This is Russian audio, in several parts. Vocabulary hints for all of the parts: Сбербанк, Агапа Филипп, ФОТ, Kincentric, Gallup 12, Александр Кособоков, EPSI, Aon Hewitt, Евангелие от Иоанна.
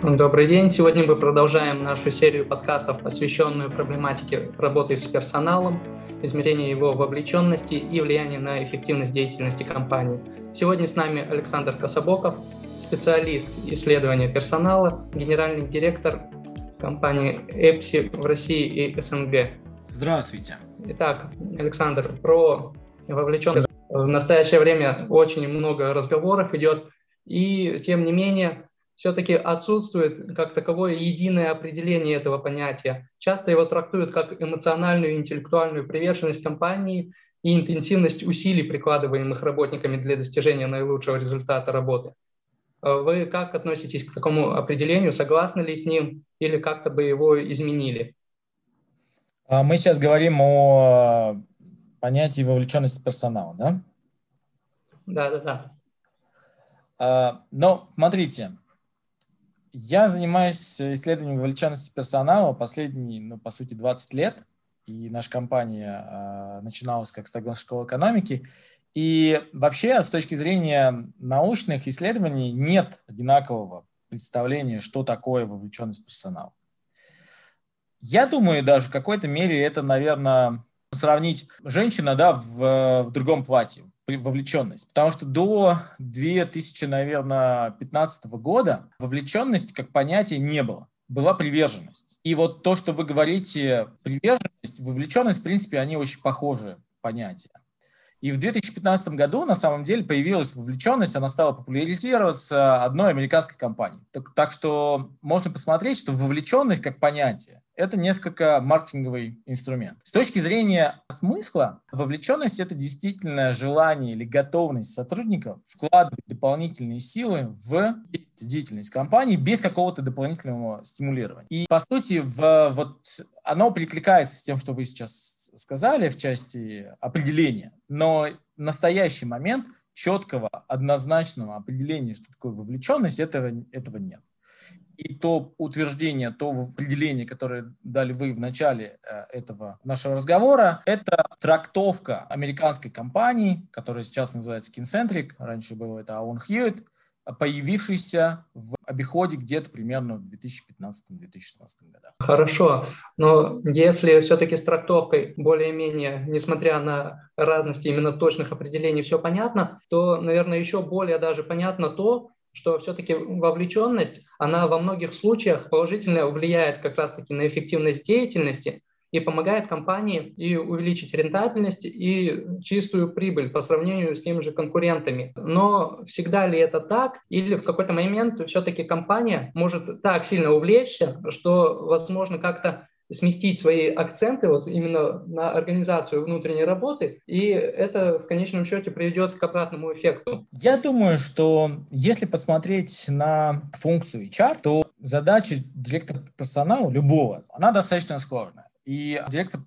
Добрый день. Сегодня мы продолжаем нашу серию подкастов, посвященную проблематике работы с персоналом, измерения его вовлеченности и влияния на эффективность деятельности компании. Сегодня с нами Александр Кособоков, специалист исследования персонала, генеральный директор компании EPSI в России и СНГ. Здравствуйте. Итак, Александр, про вовлеченность. В настоящее время очень много разговоров идет, и тем не менее все-таки отсутствует как таковое единое определение этого понятия. Часто его трактуют как эмоциональную и интеллектуальную приверженность компании и интенсивность усилий, прикладываемых работниками для достижения наилучшего результата работы. Вы как относитесь к такому определению? Согласны ли с ним или как-то бы его изменили? Мы сейчас говорим о понятии вовлеченности персонала, да? Да. Но смотрите. Я занимаюсь исследованием вовлеченности персонала последние, по сути, 20 лет. И наша компания начиналась как Таганская школа экономики. И вообще, с точки зрения научных исследований, нет одинакового представления, что такое вовлеченность персонала. Я думаю, даже в какой-то мере это, наверное, сравнить женщина, да, в другом платье, вовлеченность. Потому что до 2015 года вовлеченность как понятия не было. Была приверженность. И вот то, что вы говорите, приверженность, вовлеченность, в принципе, они очень похожи понятия. И в 2015 году на самом деле появилась вовлеченность, она стала популяризироваться одной американской компанией. Так что можно посмотреть, что вовлеченность как понятие – это несколько маркетинговый инструмент. С точки зрения смысла, вовлеченность – это действительно желание или готовность сотрудников вкладывать дополнительные силы в деятельность компании без какого-то дополнительного стимулирования. И, по сути, оно перекликается с тем, что вы сейчас сказали в части определения, но в настоящий момент четкого, однозначного определения, что такое вовлеченность, этого нет. И то утверждение, то определение, которое дали вы в начале этого нашего разговора, это трактовка американской компании, которая сейчас называется Kincentric, раньше было это Aon Hewitt, появившийся в обиходе где-то примерно в 2015-2016 годах. Хорошо, но если все-таки с трактовкой более-менее, несмотря на разность именно точных определений, все понятно, то, наверное, еще более даже понятно то, что все-таки вовлеченность, она во многих случаях положительно влияет как раз-таки на эффективность деятельности и помогает компании и увеличить рентабельность, и чистую прибыль по сравнению с теми же конкурентами. Но всегда ли это так? Или в какой-то момент все-таки компания может так сильно увлечься, что, возможно, как-то сместить свои акценты вот именно на организацию внутренней работы, и это в конечном счете приведет к обратному эффекту? Я думаю, что если посмотреть на функцию HR, то задача директора персонала любого, она достаточно сложная. И директор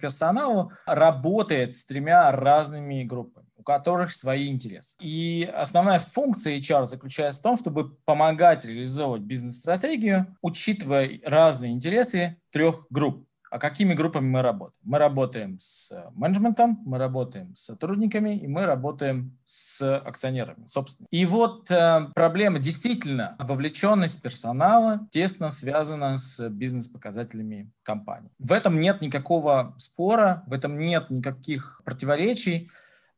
персонала работает с тремя разными группами, у которых свои интересы. И основная функция HR заключается в том, чтобы помогать реализовывать бизнес-стратегию, учитывая разные интересы трех групп. А какими группами мы работаем? Мы работаем с менеджментом, мы работаем с сотрудниками и мы работаем с акционерами, собственно. И вот проблема действительно вовлеченность персонала тесно связана с бизнес-показателями компании. В этом нет никакого спора, в этом нет никаких противоречий,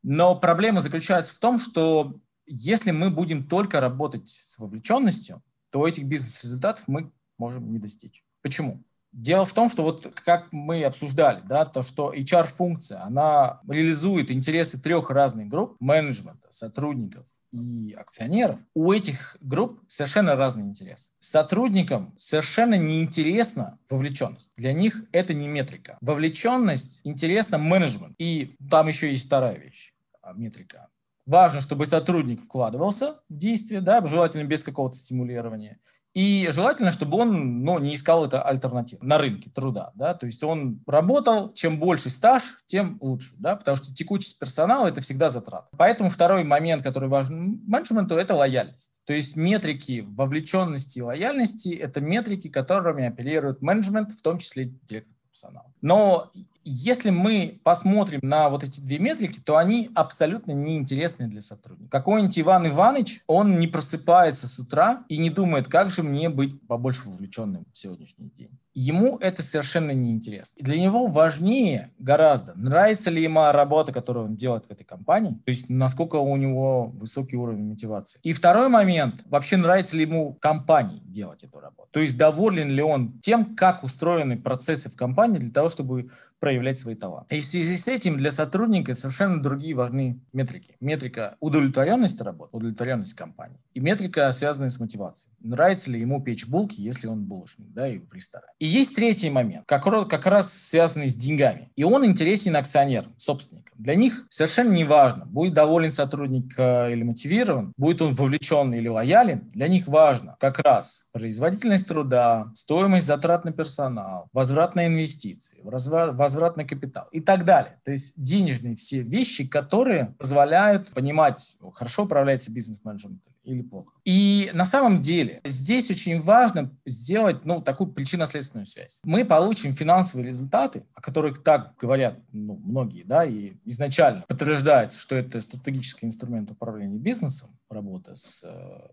но проблема заключается в том, что если мы будем только работать с вовлеченностью, то этих бизнес-результатов мы можем не достичь. Почему? Дело в том, что как мы обсуждали, да, то, что HR-функция, она реализует интересы трех разных групп – менеджмента, сотрудников и акционеров. У этих групп совершенно разные интересы. Сотрудникам совершенно неинтересна вовлеченность. Для них это не метрика. Вовлеченность интересна менеджмент. И там еще есть вторая вещь – метрика. Важно, чтобы сотрудник вкладывался в действие, да, желательно без какого-то стимулирования. И желательно, чтобы он не искал это альтернатив на рынке труда. Да? То есть он работал, чем больше стаж, тем лучше. Да? Потому что текучесть персонала – это всегда затраты. Поэтому второй момент, который важен менеджменту – это лояльность. То есть метрики вовлеченности и лояльности – это метрики, которыми оперирует менеджмент, в том числе директор персонала. Но если мы посмотрим на вот эти две метрики, то они абсолютно неинтересны для сотрудника. Какой-нибудь Иван Иванович, он не просыпается с утра и не думает, как же мне быть побольше вовлеченным в сегодняшний день. Ему это совершенно неинтересно. Для него важнее гораздо, нравится ли ему работа, которую он делает в этой компании, то есть насколько у него высокий уровень мотивации. И второй момент, вообще нравится ли ему компании делать эту работу. То есть доволен ли он тем, как устроены процессы в компании для того, чтобы проявлять свои таланты. И в связи с этим для сотрудника совершенно другие важны метрики. Метрика удовлетворенности работы, удовлетворенность компании. И метрика, связанная с мотивацией. Нравится ли ему печь булки, если он булочник, да, и в ресторане. И есть третий момент, как раз связанный с деньгами. И он интересен акционерам, собственникам. Для них совершенно не важно, будет доволен сотрудник или мотивирован, будет он вовлечен или лоялен. Для них важно как раз производительность труда, стоимость затрат на персонал, возврат на инвестиции, возврат на капитал и так далее. То есть денежные все вещи, которые позволяют понимать, хорошо управляется бизнес-менеджментом или плохо. И на самом деле здесь очень важно сделать такую причинно-следственную связь. Мы получим финансовые результаты, о которых так говорят многие, да, и изначально подтверждается, что это стратегический инструмент управления бизнесом, работа с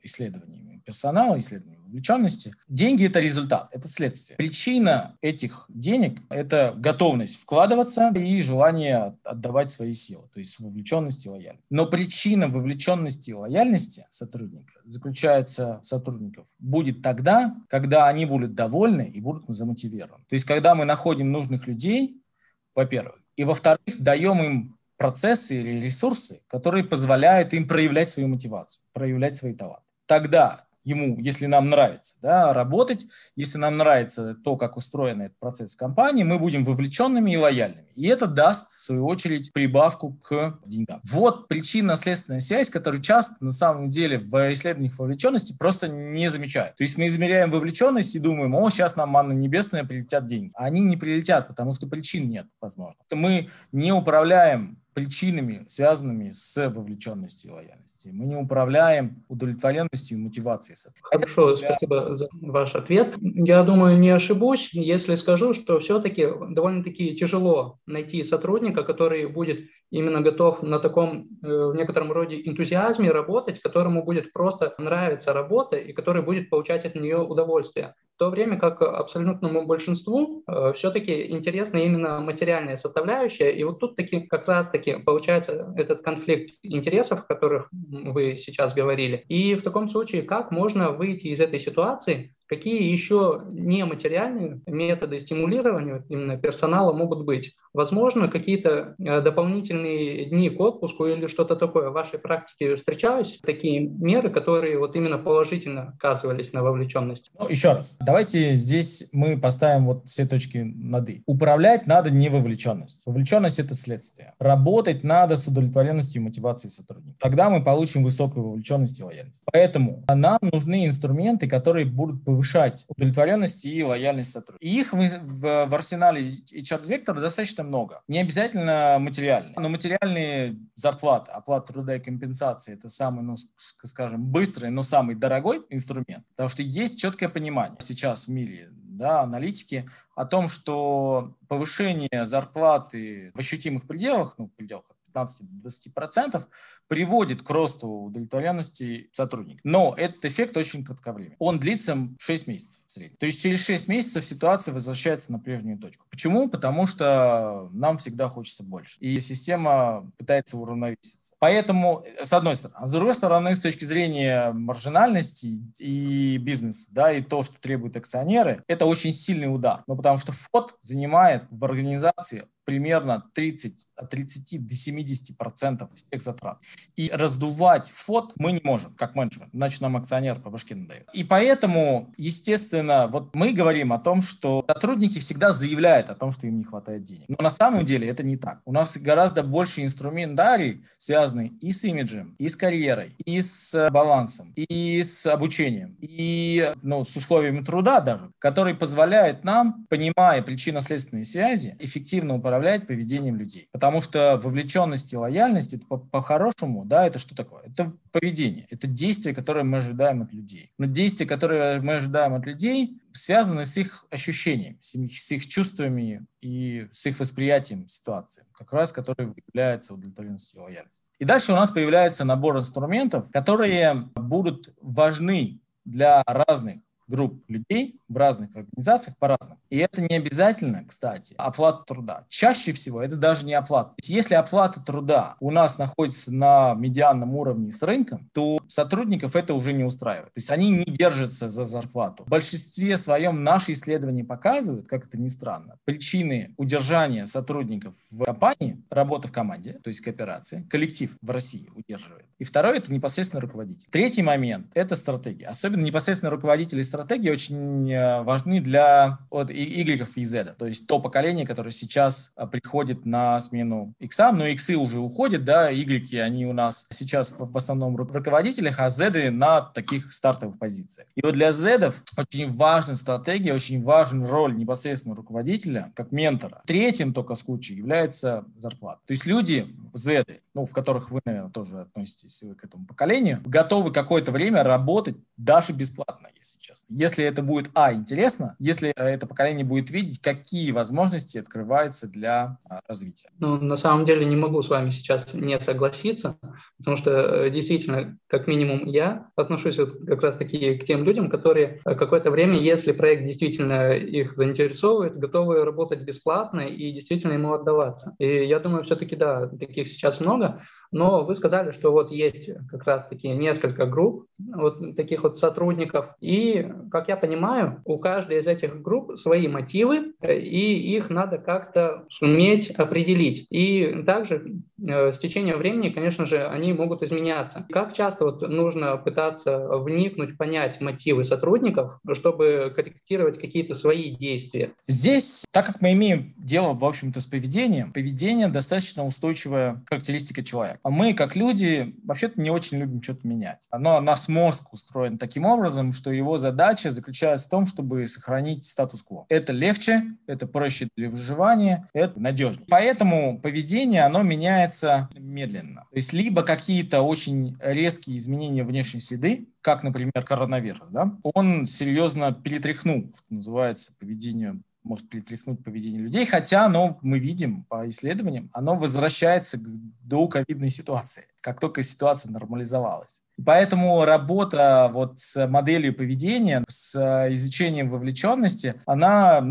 исследованиями персонала, исследованиями вовлеченности. Деньги – это результат, это следствие. Причина этих денег – это готовность вкладываться и желание отдавать свои силы, то есть вовлеченность и лояльность. Но причина вовлеченности и лояльности сотрудников будет тогда, когда они будут довольны и будут замотивированы. То есть когда мы находим нужных людей, во-первых, и во-вторых, даем им процессы или ресурсы, которые позволяют им проявлять свою мотивацию, проявлять свои таланты. Тогда ему, если нам нравится, да, работать, если нам нравится то, как устроен этот процесс в компании, мы будем вовлеченными и лояльными. И это даст, в свою очередь, прибавку к деньгам. Вот причинно-следственная связь, которую часто, на самом деле, в исследованиях вовлеченности просто не замечают. То есть мы измеряем вовлеченность и думаем, сейчас нам манна небесная, прилетят деньги. Они не прилетят, потому что причин нет, возможно. Мы не управляем причинами, связанными с вовлеченностью и лояльностью. Мы не управляем удовлетворенностью и мотивацией. Хорошо, спасибо за ваш ответ. Я думаю, не ошибусь, если скажу, что все-таки довольно-таки тяжело найти сотрудника, который будет именно готов на таком, в некотором роде, энтузиазме работать, которому будет просто нравиться работа и который будет получать от нее удовольствие. В то время как абсолютному большинству все-таки интересна именно материальная составляющая. И вот тут таки как раз-таки получается этот конфликт интересов, о которых вы сейчас говорили. И в таком случае, как можно выйти из этой ситуации? Какие еще нематериальные методы стимулирования именно персонала могут быть? Возможно, какие-то дополнительные дни к отпуску или что-то такое. В вашей практике встречались такие меры, которые вот именно положительно оказывались на вовлеченность? Еще раз, давайте здесь мы поставим все точки над «и». Управлять надо не вовлеченность. Вовлеченность – это следствие. Работать надо с удовлетворенностью и мотивацией сотрудников. Тогда мы получим высокую вовлеченность и лояльность. Поэтому нам нужны инструменты, которые будут повышать удовлетворенность и лояльность сотрудников. И их в арсенале HR-вектора достаточно много. Не обязательно материальные. Но материальные зарплаты, оплата труда и компенсации – это самый, скажем, быстрый, но самый дорогой инструмент. Потому что есть четкое понимание сейчас в мире, да, аналитики о том, что повышение зарплаты в ощутимых пределах, в пределах 15-20% приводит к росту удовлетворенности сотрудника. Но этот эффект очень кратковременный. Он длится 6 месяцев в среднем. То есть через 6 месяцев ситуация возвращается на прежнюю точку. Почему? Потому что нам всегда хочется больше. И система пытается уравновеситься. Поэтому, с одной стороны. А с другой стороны, с точки зрения маржинальности и бизнеса, да, и то, что требуют акционеры, это очень сильный удар. Но потому что ФОТ занимает в организации примерно 30-70% всех затрат. И раздувать ФОТ мы не можем, как менеджмент, иначе нам акционер по башке надает. И поэтому, естественно, мы говорим о том, что сотрудники всегда заявляют о том, что им не хватает денег. Но на самом деле это не так. У нас гораздо больше инструментарий, связанный и с имиджем, и с карьерой, и с балансом, и с обучением, и с условиями труда даже, которые позволяют нам, понимая причинно-следственные связи, эффективно управлять управлять поведением людей. Потому что вовлеченность и лояльность, по-хорошему, да, это что такое? Это поведение, это действие, которое мы ожидаем от людей. Но действия, которые мы ожидаем от людей, связаны с их ощущениями, с их чувствами и с их восприятием ситуации, как раз которые являются удовлетворенностью и лояльностью. И дальше у нас появляется набор инструментов, которые будут важны для разных групп людей в разных организациях по-разному. И это не обязательно, кстати, оплата труда. Чаще всего это даже не оплата. То есть, если оплата труда у нас находится на медианном уровне с рынком, то сотрудников это уже не устраивает. То есть они не держатся за зарплату. В большинстве своем наши исследования показывают, как это ни странно, причины удержания сотрудников в компании, работа в команде, то есть кооперация, коллектив в России удерживает. И второе – это непосредственно руководитель. Третий момент – это стратегия. Особенно непосредственно руководители стратегии очень важны для Y и Z, то есть то поколение, которое сейчас приходит на смену X, но X уже уходит, да, Y они у нас сейчас в основном в руководителях, а Z на таких стартовых позициях. И вот для Z очень важна стратегия, очень важна роль непосредственно руководителя как ментора. Третьим только случае является зарплата. То есть люди Z, ну, в которых вы, наверное, тоже относитесь к этому поколению, готовы какое-то время работать даже бесплатно, если честно. Если это будет, интересно, если это поколение будет видеть, какие возможности открываются для развития. Ну, на самом деле не могу с вами сейчас не согласиться, потому что действительно, как минимум, я отношусь вот как раз-таки к тем людям, которые какое-то время, если проект действительно их заинтересовывает, готовы работать бесплатно и действительно ему отдаваться. И я думаю, все-таки, да, таких сейчас много. Но вы сказали, что вот есть как раз-таки несколько групп вот таких вот сотрудников, и, как я понимаю, у каждой из этих групп свои мотивы, и их надо как-то суметь определить. И также с течением времени, конечно же, они могут изменяться. Как часто вот нужно пытаться вникнуть, понять мотивы сотрудников, чтобы корректировать какие-то свои действия? Здесь, так как мы имеем дело, в общем-то, с поведением, поведение достаточно устойчивая характеристика человека. А мы, как люди, вообще-то не очень любим что-то менять. Но наш мозг устроен таким образом, что его задача заключается в том, чтобы сохранить статус-кво. Это легче, это проще для выживания, это надежнее. Поэтому поведение, оно меняется медленно. То есть либо какие-то очень резкие изменения внешней среды, как, например, коронавирус, да, он серьезно перетряхнул, что называется, поведение, может перетряхнуть поведение людей, хотя оно, мы видим по исследованиям, оно возвращается к доковидной ситуации, как только ситуация нормализовалась. Поэтому работа вот с моделью поведения, с изучением вовлеченности, она,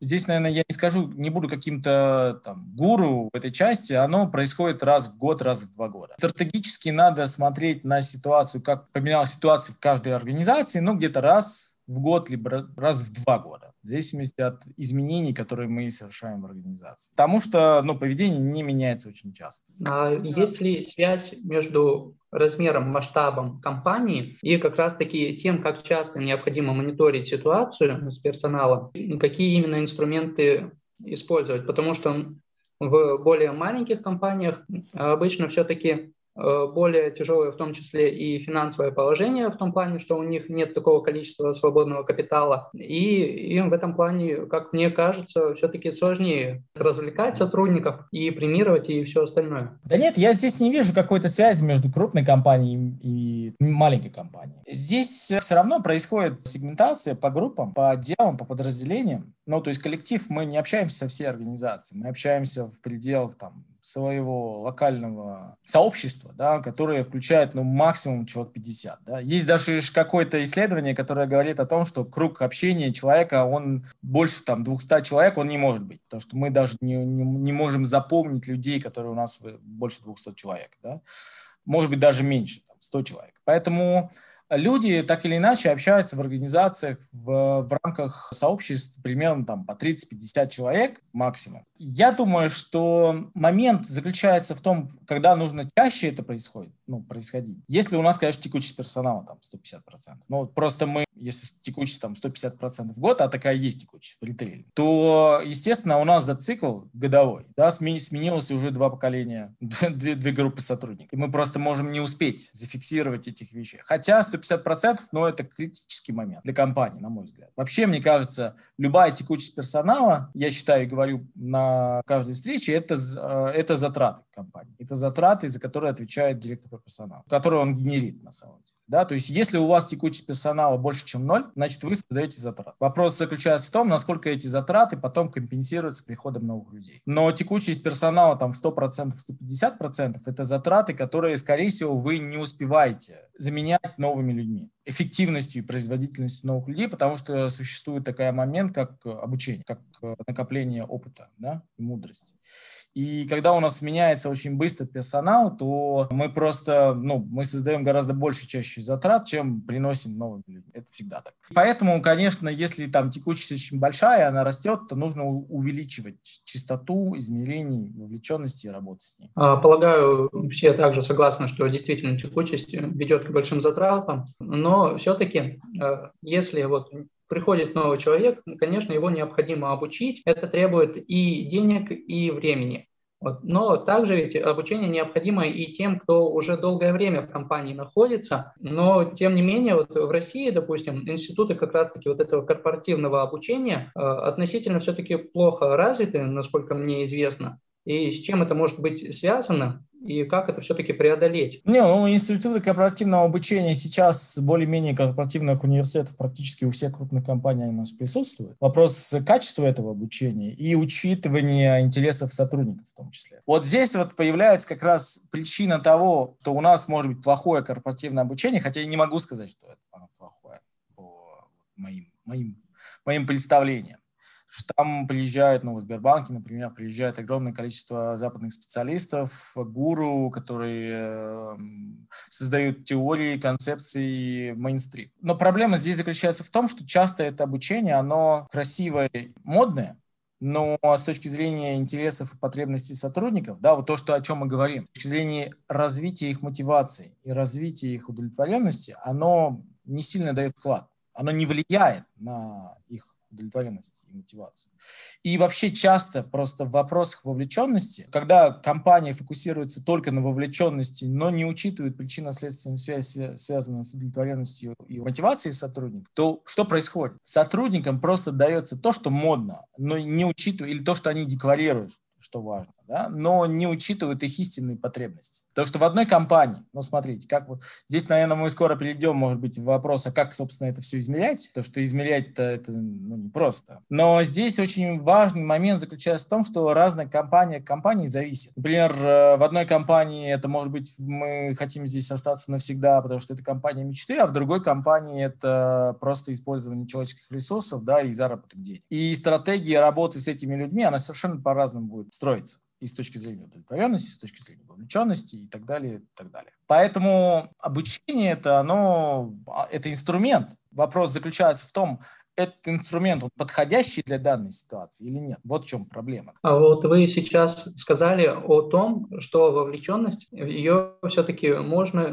здесь, наверное, я не скажу, не буду каким-то там гуру в этой части, оно происходит раз в год, раз в два года. Стратегически надо смотреть на ситуацию, как поменялась ситуация в каждой организации, где-то раз в год, либо раз в два года, в зависимости от изменений, которые мы совершаем в организации. Потому что поведение не меняется очень часто. А есть ли связь между размером, масштабом компании и как раз-таки тем, как часто необходимо мониторить ситуацию с персоналом, какие именно инструменты использовать? Потому что в более маленьких компаниях обычно все-таки более тяжелое, в том числе и финансовое положение, в том плане, что у них нет такого количества свободного капитала. И им в этом плане, как мне кажется, все-таки сложнее развлекать сотрудников и премировать и все остальное. Да нет, я здесь не вижу какой-то связи между крупной компанией и маленькой компанией. Здесь все равно происходит сегментация по группам, по отделам, по подразделениям. То есть коллектив, мы не общаемся со всей организацией, мы общаемся в пределах своего локального сообщества, да, которое включает максимум человек 50. Да. Есть даже какое-то исследование, которое говорит о том, что круг общения человека, он больше 200 человек, он не может быть, потому что мы даже не можем запомнить людей, которые у нас больше 200 человек. Да. Может быть, даже меньше, 100 человек. Поэтому люди так или иначе общаются в организациях в рамках сообществ примерно по 30-50 человек максимум. Я думаю, что момент заключается в том, когда нужно чаще это происходить. Если у нас, конечно, текучесть персонала 150%. Просто мы если текучесть там 150% в год, а такая есть текучесть в ритейле, то, естественно, у нас за цикл годовой, да, сменилось уже два поколения, две группы сотрудников. И мы просто можем не успеть зафиксировать этих вещей. Хотя 150%, но это критический момент для компании, на мой взгляд. Вообще, мне кажется, любая текучесть персонала, я считаю и говорю на каждой встрече, это затраты компании. Это затраты, за которые отвечает директор по персоналу, которые он генерит на самом деле. Да, то есть если у вас текучесть персонала больше, чем 0, значит, вы создаете затраты. Вопрос заключается в том, насколько эти затраты потом компенсируются приходом новых людей. Но текучесть персонала там, в 100%, 150% – это затраты, которые, скорее всего, вы не успеваете заменять новыми людьми, эффективностью и производительностью новых людей, потому что существует такой момент, как обучение, как накопление опыта, да, и мудрости. И когда у нас меняется очень быстро персонал, то мы просто, мы создаем гораздо больше чаще затрат, чем приносим новым людям. Это всегда так. Поэтому, конечно, если там текучесть очень большая, она растет, то нужно увеличивать частоту измерений, вовлеченности и работы с ней. Полагаю, все также согласны, что действительно текучесть ведет к большим затратам, но все-таки, если приходит новый человек, конечно, его необходимо обучить. Это требует и денег, и времени. Но также ведь обучение необходимо и тем, кто уже долгое время в компании находится. Но, тем не менее, в России, допустим, институты как раз-таки этого корпоративного обучения относительно все-таки плохо развиты, насколько мне известно. И с чем это может быть связано? И как это все-таки преодолеть? Институты корпоративного обучения сейчас более-менее корпоративных университетов практически у всех крупных компаний у нас присутствуют. Вопрос качества этого обучения и учитывания интересов сотрудников в том числе. Вот здесь появляется как раз причина того, что у нас может быть плохое корпоративное обучение, хотя я не могу сказать, что оно плохое по моим представлениям. Что там приезжают, в Сбербанке, например, приезжает огромное количество западных специалистов, гуру, которые создают теории, концепции мейнстрим. Но проблема здесь заключается в том, что часто это обучение, оно красивое, модное, но с точки зрения интересов и потребностей сотрудников, о чем мы говорим, с точки зрения развития их мотивации и развития их удовлетворенности, оно не сильно дает вклад, оно не влияет на их удовлетворенности и мотивации. И вообще часто просто в вопросах вовлеченности, когда компания фокусируется только на вовлеченности, но не учитывает причинно-следственную связь, связанную с удовлетворенностью и мотивацией сотрудников, то что происходит? Сотрудникам просто дается то, что модно, но не учитывая, или то, что они декларируют, что важно, да, но не учитывают их истинные потребности. Потому что в одной компании, смотрите, как здесь, наверное, мы скоро перейдем, может быть, в вопрос, а как, собственно, это все измерять, потому что измерять-то это непросто. Но здесь очень важный момент заключается в том, что разная компания к компании зависит. Например, в одной компании это, может быть, мы хотим здесь остаться навсегда, потому что это компания мечты, а в другой компании это просто использование человеческих ресурсов, да, и заработок денег. И стратегия работы с этими людьми, она совершенно по-разному будет строиться. И с точки зрения удовлетворенности, с точки зрения вовлеченности и так далее, и так далее. Поэтому обучение это инструмент. Вопрос заключается в том, этот инструмент подходящий для данной ситуации или нет. Вот в чем проблема. А вы сейчас сказали о том, что вовлеченность, ее все-таки нужно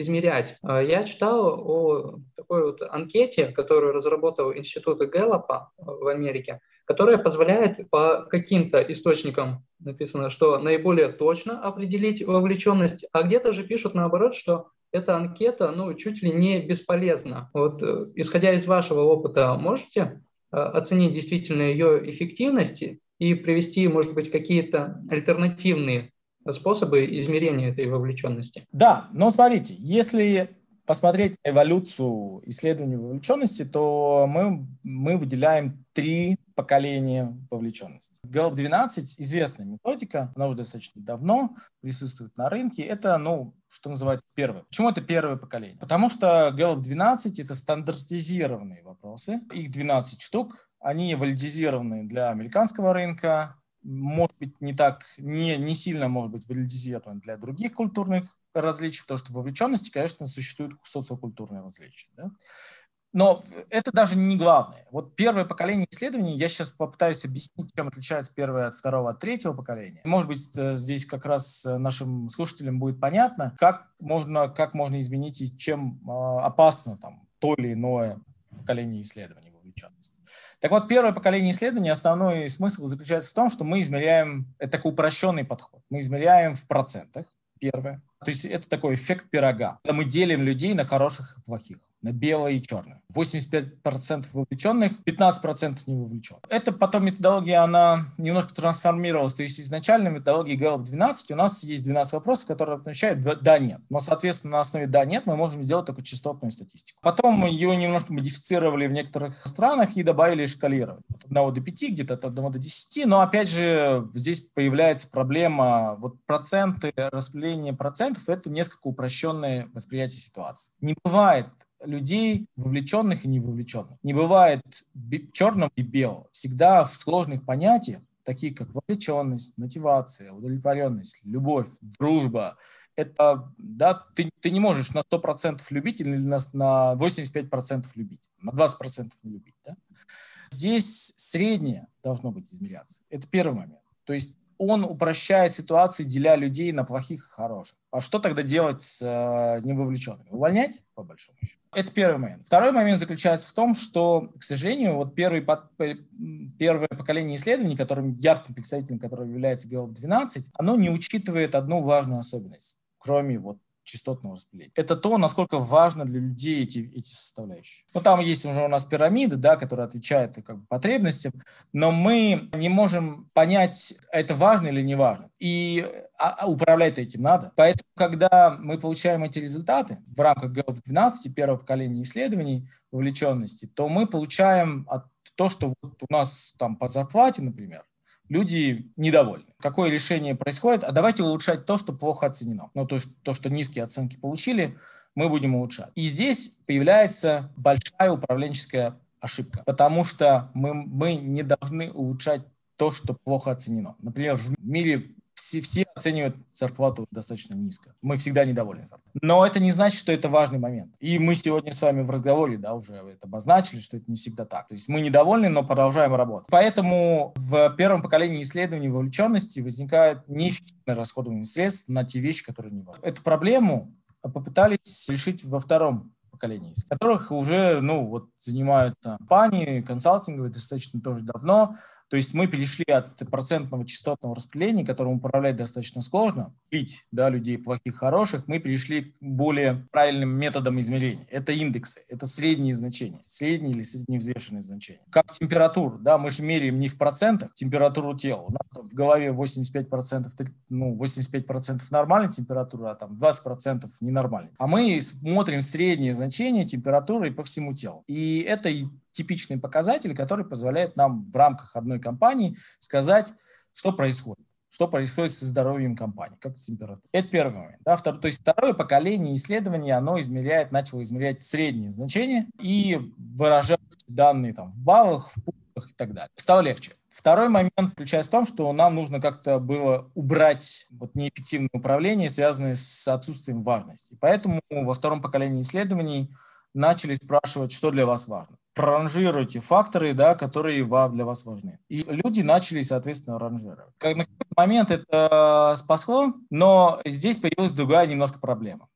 измерять. Я читал о такой анкете, которую разработал Институт Гэллопа в Америке, которая позволяет по каким-то источникам, написано, что наиболее точно определить вовлеченность, а где-то же пишут наоборот, что эта анкета, чуть ли не бесполезна. Исходя из вашего опыта, можете оценить действительно ее эффективность и привести, может быть, какие-то альтернативные способы измерения этой вовлеченности? Да, смотрите, если посмотреть эволюцию исследований вовлеченности, то мы выделяем 3 поколения вовлеченности. Gallup 12 – известная методика, она уже достаточно давно присутствует на рынке. Это, что называется, первое. Почему это первое поколение? Потому что Gallup 12 – это стандартизированные вопросы. Их 12 штук. Они валидизированы для американского рынка. Может быть, не сильно может быть валидизированы для других культурных различий, потому что в вовлеченности, конечно, существуют социокультурные различия. Да? Но это даже не главное. Первое поколение исследований, я сейчас попытаюсь объяснить, чем отличается первое от второго, от третьего поколения. Может быть, здесь как раз нашим слушателям будет понятно, как можно изменить и чем опасно то или иное поколение исследований вовлеченности. Так вот, первое поколение исследований, основной смысл заключается в том, что мы измеряем, это такой упрощенный подход, мы измеряем в процентах, первое. То есть это такой эффект пирога. Мы делим людей на хороших и плохих, на белое и черное. 85% вовлеченных, 15% не вовлеченных. Это потом методология, она немножко трансформировалась. То есть изначально в методологии Gallup 12 у нас есть 12 вопросов, которые отвечают «да-нет». Но, соответственно, на основе «да-нет» мы можем сделать такую частотную статистику. Потом мы ее немножко модифицировали в некоторых странах и добавили шкалирование. От 1 до 5, где-то от 1 до 10. Но, опять же, здесь появляется проблема вот проценты, распределение процентов – это несколько упрощенное восприятие ситуации. Не бывает людей, вовлеченных и невовлеченных. Не бывает черного и белого. Всегда в сложных понятиях, таких как вовлеченность, мотивация, удовлетворенность, любовь, дружба, это да, ты не можешь на 100% любить или на 85% любить, на 20% не любить. Да? Здесь среднее должно быть измеряться. Это первый момент. То есть он упрощает ситуацию, деля людей на плохих и хороших. А что тогда делать с невовлеченными? Увольнять, по большому счету? Это первый момент. Второй момент заключается в том, что, к сожалению, вот первое поколение исследований, которым ярким представителем которого является Gallup 12, оно не учитывает одну важную особенность, кроме вот частотного распределения. Это то, насколько важно для людей эти составляющие. Ну, там есть уже у нас пирамиды, да, которые отвечают как бы потребностям, но мы не можем понять, это важно или не важно. И управлять этим надо. Поэтому, когда мы получаем эти результаты в рамках Gallup 12, первого поколения исследований вовлеченности, то мы получаем то, что вот у нас там по зарплате, например, люди недовольны. Какое решение происходит? А давайте улучшать то, что плохо оценено. Ну, то есть то, что низкие оценки получили, мы будем улучшать. И здесь появляется большая управленческая ошибка, потому что мы не должны улучшать то, что плохо оценено. Например, в мире все оценивают зарплату достаточно низко. Мы всегда недовольны. Но это не значит, что это важный момент. И мы сегодня с вами в разговоре да, уже это обозначили, что это не всегда так. То есть мы недовольны, но продолжаем работать. Поэтому в первом поколении исследований вовлеченности возникает неэффективное расходование средств на те вещи, которые не важны. Эту проблему попытались решить во втором поколений, из которых уже занимаются компании, консалтинговые достаточно тоже давно. То есть мы перешли от процентного частотного распределения, которым управлять достаточно сложно, бить да, людей плохих, хороших, мы перешли к более правильным методам измерения. Это индексы, это средние значения, средние или средневзвешенные значения. Как температуру, да, мы же меряем не в процентах температуру тела. У нас в голове 85% нормальной температуры, а там 20% ненормальной. А мы смотрим средние значения температуры по всему телу. И это типичный показатель, который позволяет нам в рамках одной компании сказать, что происходит со здоровьем компании, как температура. Это первый момент. Да? То есть второе поколение исследований, оно начало измерять средние значения и выражать данные там, в баллах, в пунктах и так далее. Стало легче. Второй момент заключается в том, что нам нужно как-то было убрать неэффективное управление, связанное с отсутствием важности. Поэтому во втором поколении исследований начали спрашивать, что для вас важно. Проранжируйте факторы, да, которые для вас важны. И люди начали, соответственно, ранжировать. На какой-то момент это спасло, но здесь появилась другая немножко проблема.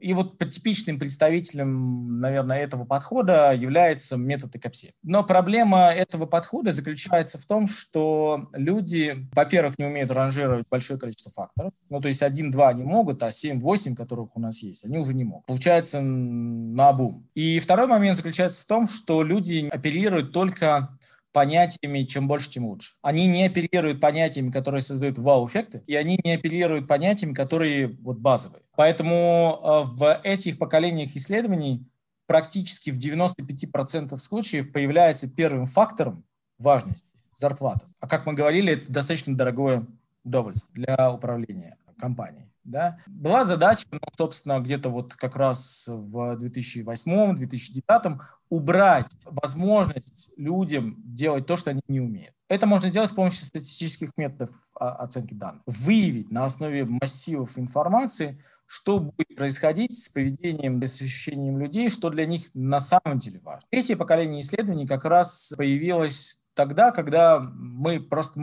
И вот типичным представителем, наверное, этого подхода является метод EPSI. Но проблема этого подхода заключается в том, что люди, во-первых, не умеют ранжировать большое количество факторов. Ну, то есть 1-2 они могут, а 7-8, которых у нас есть, они уже не могут. Получается наобум. И второй момент заключается в том, что люди оперируют только понятиями «чем больше, тем лучше». Они не оперируют понятиями, которые создают вау-эффекты, и они не оперируют понятиями, которые базовые. Поэтому в этих поколениях исследований практически в 95% случаев появляется первым фактором важности – зарплата. А как мы говорили, это достаточно дорогое удовольствие для управления компанией. Да? Была задача, собственно, где-то как раз в 2008-2009 убрать возможность людям делать то, что они не умеют. Это можно сделать с помощью статистических методов оценки данных. Выявить на основе массивов информации что будет происходить с поведением и с ощущением людей, что для них на самом деле важно. Третье поколение исследований как раз появилось тогда, когда мы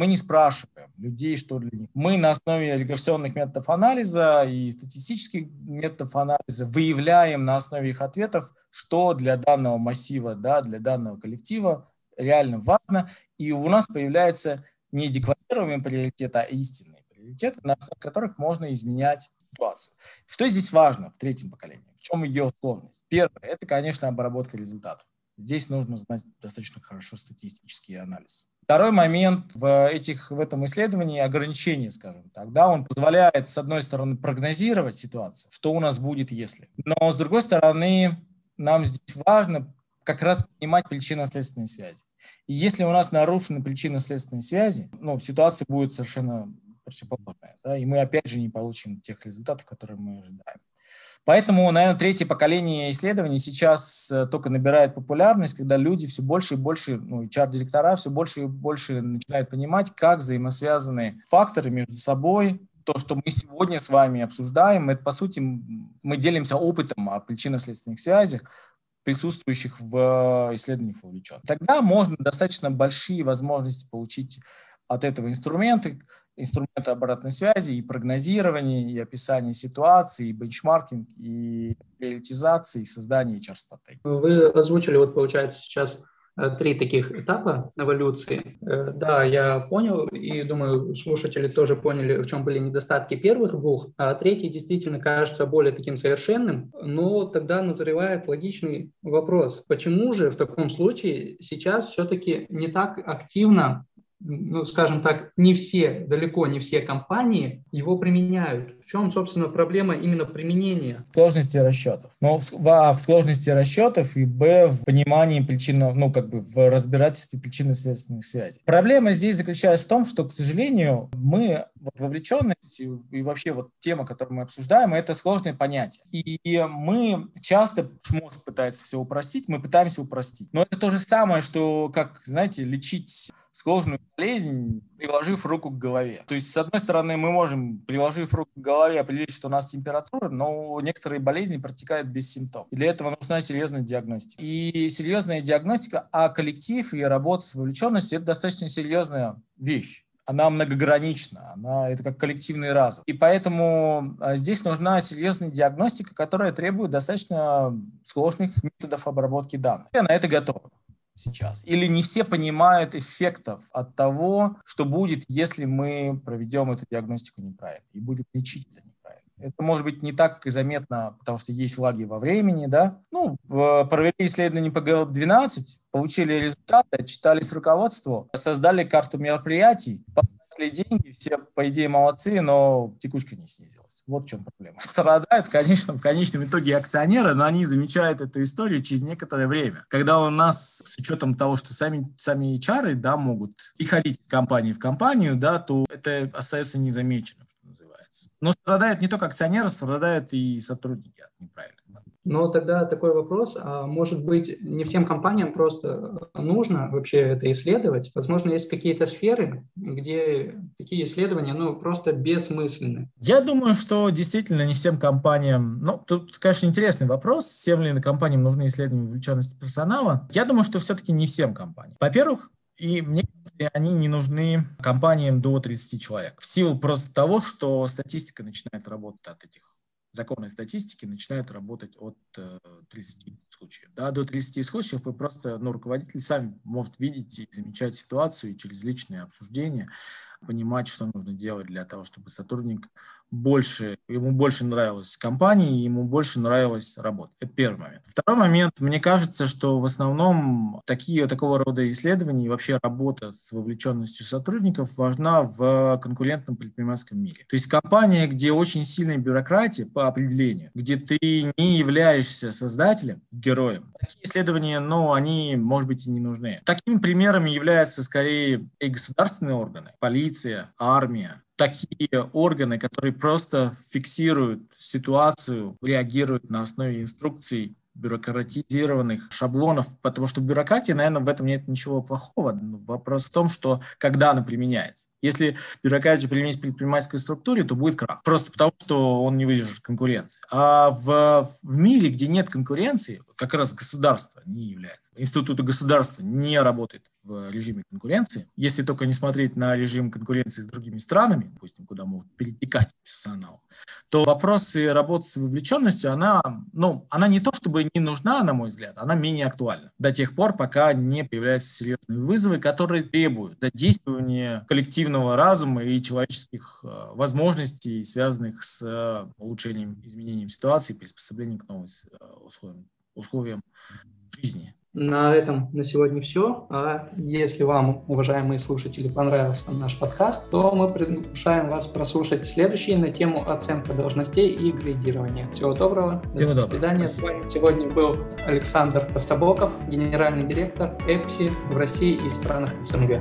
не спрашиваем людей, что для них. Мы на основе регрессионных методов анализа и статистических методов анализа выявляем на основе их ответов, что для данного массива, да, для данного коллектива реально важно. И у нас появляются не декларируемые приоритеты, а истинные приоритеты, на основе которых можно изменять ситуацию. Что здесь важно в третьем поколении? В чем ее сложность? Первое – это, конечно, обработка результатов. Здесь нужно знать достаточно хорошо статистический анализ. Второй момент в этом исследовании – ограничение, скажем так. Да, он позволяет, с одной стороны, прогнозировать ситуацию, что у нас будет, если. Но, с другой стороны, нам здесь важно как раз понимать причинно-следственные связи. И если у нас нарушены причинно-следственные связи, ситуация будет совершенно противоположная. Да, и мы, опять же, не получим тех результатов, которые мы ожидаем. Поэтому, наверное, третье поколение исследований сейчас только набирает популярность, когда люди все больше и больше, HR-директора все больше и больше начинают понимать, как взаимосвязаны факторы между собой. То, что мы сегодня с вами обсуждаем, это, по сути, мы делимся опытом о причинно-следственных связях, присутствующих в исследованиях вовлеченных. Тогда можно достаточно большие возможности получить от этого инструменты обратной связи и прогнозирование, и описание ситуации, и бенчмаркинг, и приоритизация, и создание HR-стратегии. Вы озвучили, получается, сейчас три таких этапа эволюции. Да, я понял, и думаю, слушатели тоже поняли, в чем были недостатки первых двух, а третий действительно кажется более таким совершенным, но тогда назревает логичный вопрос. Почему же в таком случае сейчас все-таки не так активно, скажем так, далеко не все компании его применяют? В чем, собственно, проблема именно применения? В сложности расчетов. В сложности расчетов и, б, в понимании причин, в разбирательстве причинно-следственных связей. Проблема здесь заключается в том, что, к сожалению, мы вовлеченность и вообще тема, которую мы обсуждаем, это сложное понятие. И мы часто, мозг пытается все упростить, мы пытаемся упростить. Но это то же самое, что, лечить сложную болезнь, приложив руку к голове. То есть, с одной стороны, мы можем, приложив руку к голове, определить, что у нас температура, но некоторые болезни протекают без симптомов. И для этого нужна серьезная диагностика. И серьезная диагностика, а коллектив и работа с вовлеченностью – это достаточно серьезная вещь. Она многогранична, это как коллективный разум. И поэтому здесь нужна серьезная диагностика, которая требует достаточно сложных методов обработки данных. И на это готова сейчас. Или не все понимают эффектов от того, что будет, если мы проведем эту диагностику неправильно и будем лечить это неправильно. Это может быть не так заметно, потому что есть лаги во времени, да. Провели исследование по Gallup 12, получили результаты, отчитались руководству, создали карту мероприятий, потратили деньги, все, по идее, молодцы, но текучка не снизилась. Вот в чем проблема. Страдают, конечно, в конечном итоге акционеры, но они замечают эту историю через некоторое время. Когда у нас, с учетом того, что сами HR, да, могут приходить из компании в компанию, да, то это остается незамеченным. Но страдают не только акционеры, страдают и сотрудники от неправильного. Но тогда такой вопрос, может быть, не всем компаниям просто нужно вообще это исследовать? Возможно, есть какие-то сферы, где такие исследования, просто бессмысленны. Я думаю, что действительно не всем компаниям, тут, конечно, интересный вопрос, всем ли компаниям нужны исследования вовлеченности персонала. Я думаю, что все-таки не всем компаниям. Во-первых, и мне кажется, они не нужны компаниям до 30 человек. В силу просто того, что статистика начинает работать от этих. Законные статистики начинают работать от 30 случаев. Да, до 30 случаев вы просто, руководитель сам может видеть и замечать ситуацию и через личные обсуждения понимать, что нужно делать для того, чтобы сотрудник ему больше нравилась компания, и ему больше нравилась работа. Это первый момент. Второй момент, мне кажется, что в основном такого рода исследования и вообще работа с вовлеченностью сотрудников важна в конкурентном предпринимательском мире. То есть компания, где очень сильная бюрократия по определению, где ты не являешься создателем, героем, такие исследования, они, может быть, и не нужны. Такими примерами являются скорее и государственные органы, полиция, армия. Такие органы, которые просто фиксируют ситуацию, реагируют на основе инструкций бюрократизированных шаблонов, потому что в бюрократии, наверное, в этом нет ничего плохого. Вопрос в том, что когда она применяется. Если бюрократию применить в предпринимательской структуре, то будет крах. Просто потому, что он не выдержит конкуренции. А в мире, где нет конкуренции, как раз государство не является. Институты государства не работают в режиме конкуренции. Если только не смотреть на режим конкуренции с другими странами, допустим, куда могут перетекать персонал, то вопросы работы с вовлеченностью, она не то чтобы не нужна, на мой взгляд, она менее актуальна. До тех пор, пока не появляются серьезные вызовы, которые требуют задействования коллективного разума и человеческих возможностей, связанных с улучшением, изменением ситуации, приспособлением к новым условиям жизни. На этом на сегодня все. А если вам, уважаемые слушатели, понравился наш подкаст, то мы приглашаем вас прослушать следующий на тему оценка должностей и градирования. Всего доброго. Всего доброго. До свидания. Спасибо. С вами сегодня был Александр Кособоков, генеральный директор EPSI в России и странах СНГ.